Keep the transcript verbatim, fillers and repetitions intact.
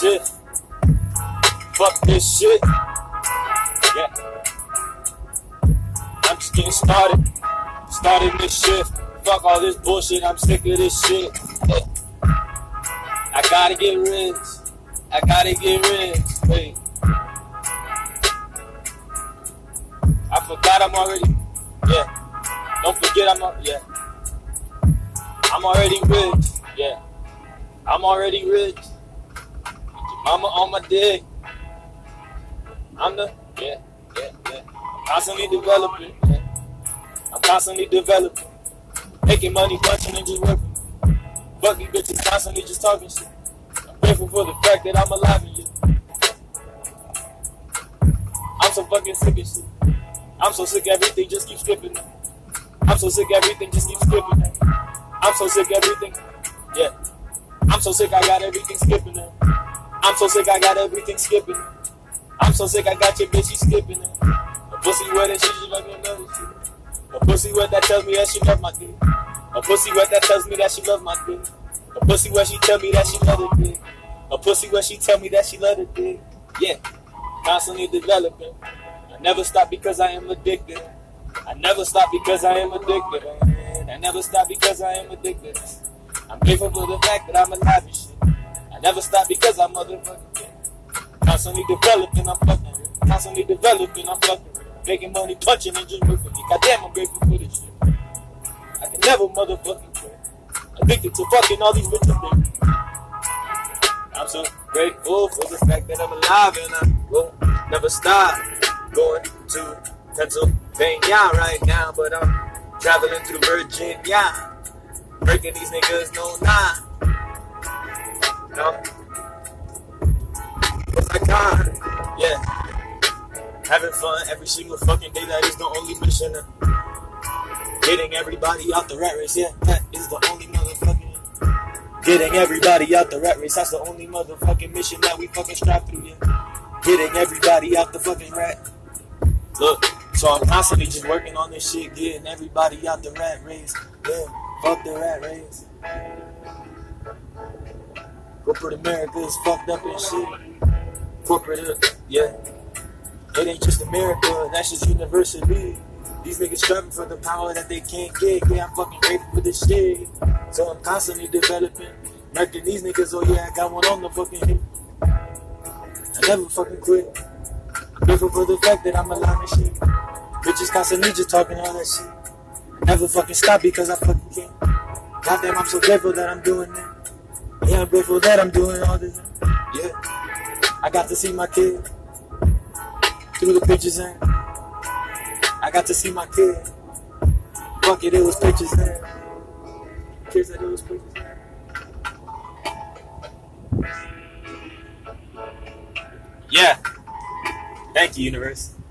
this shit. Fuck this shit. Yeah. I'm just getting started. Starting this shit. Fuck all this bullshit. I'm sick of this shit. Yeah. I gotta get rich. I gotta get rich. Wait. I forgot I'm already. Yeah. Don't forget I'm. A, yeah. I'm already rich. Yeah. I'm already rich. Get your mama on my dick. I'm the, yeah, yeah, yeah. I'm constantly developing. Yeah. I'm constantly developing. Making money, punching, and just working. Fucking bitches constantly just talking shit. I'm grateful for the fact that I'm alive and you. I'm so fucking sick of shit. I'm so sick everything just keeps skipping. I'm so sick everything just keeps skipping. I'm so sick everything, yeah. I'm so sick, I got everything skipping now. I'm so sick, I got everything skipping now. I'm so sick, I got your bitch, she skipping now. A pussy wet and she just let me know this shit. A pussy wet that tells me that she love my dick. A pussy wet that tells me that she love my dick. A pussy wet she tell me that she love her dick. A pussy wet she tell me that she love her dick. Yeah, constantly developing. I never stop because I am addicted. I never stop because I am addicted. I never stop because I am addicted. I'm grateful for the fact that I'm alive and shit. I never stop because I'm motherfucking dead. Constantly developing, I'm fucking real. Constantly developing, I'm fucking real. Making money, punching, and just working me. Goddamn, I'm grateful for this shit. I can never motherfucking quit. Addicted to fucking all these bitches, baby. I'm so grateful for the fact that I'm alive and I will never stop. Going to Pennsylvania right now, but I'm traveling through Virginia. Breaking these niggas, no, nah. No. Cause I can't. Yeah. Having fun every single fucking day, that is the only mission. Getting everybody out the rat race, yeah. That is the only motherfucking. Getting everybody out the rat race, that's the only motherfucking mission that we fucking strive through, yeah. Getting everybody out the fucking rat. Look, so I'm constantly just working on this shit, getting everybody out the rat race, yeah. Fuck the rat race. Corporate America is fucked up and shit. Corporate, yeah. It ain't just America, that's just university. These niggas struggling for the power that they can't get. Yeah, I'm fucking grateful for this shit. So I'm constantly developing. Marking these niggas, oh yeah, I got one on the fucking hip. I never fucking quit. I'm grateful for the fact that I'm alive and shit. Bitches constantly just talking all that shit. Never fucking stop because I fucking can't. Goddamn, I'm so grateful that I'm doing that. Yeah, I'm grateful that I'm doing all this. Yeah, I got to see my kid through the pictures in. I got to see my kid. Fuck it, it was pictures in. Kids that it was pictures in. Yeah. Thank you, universe.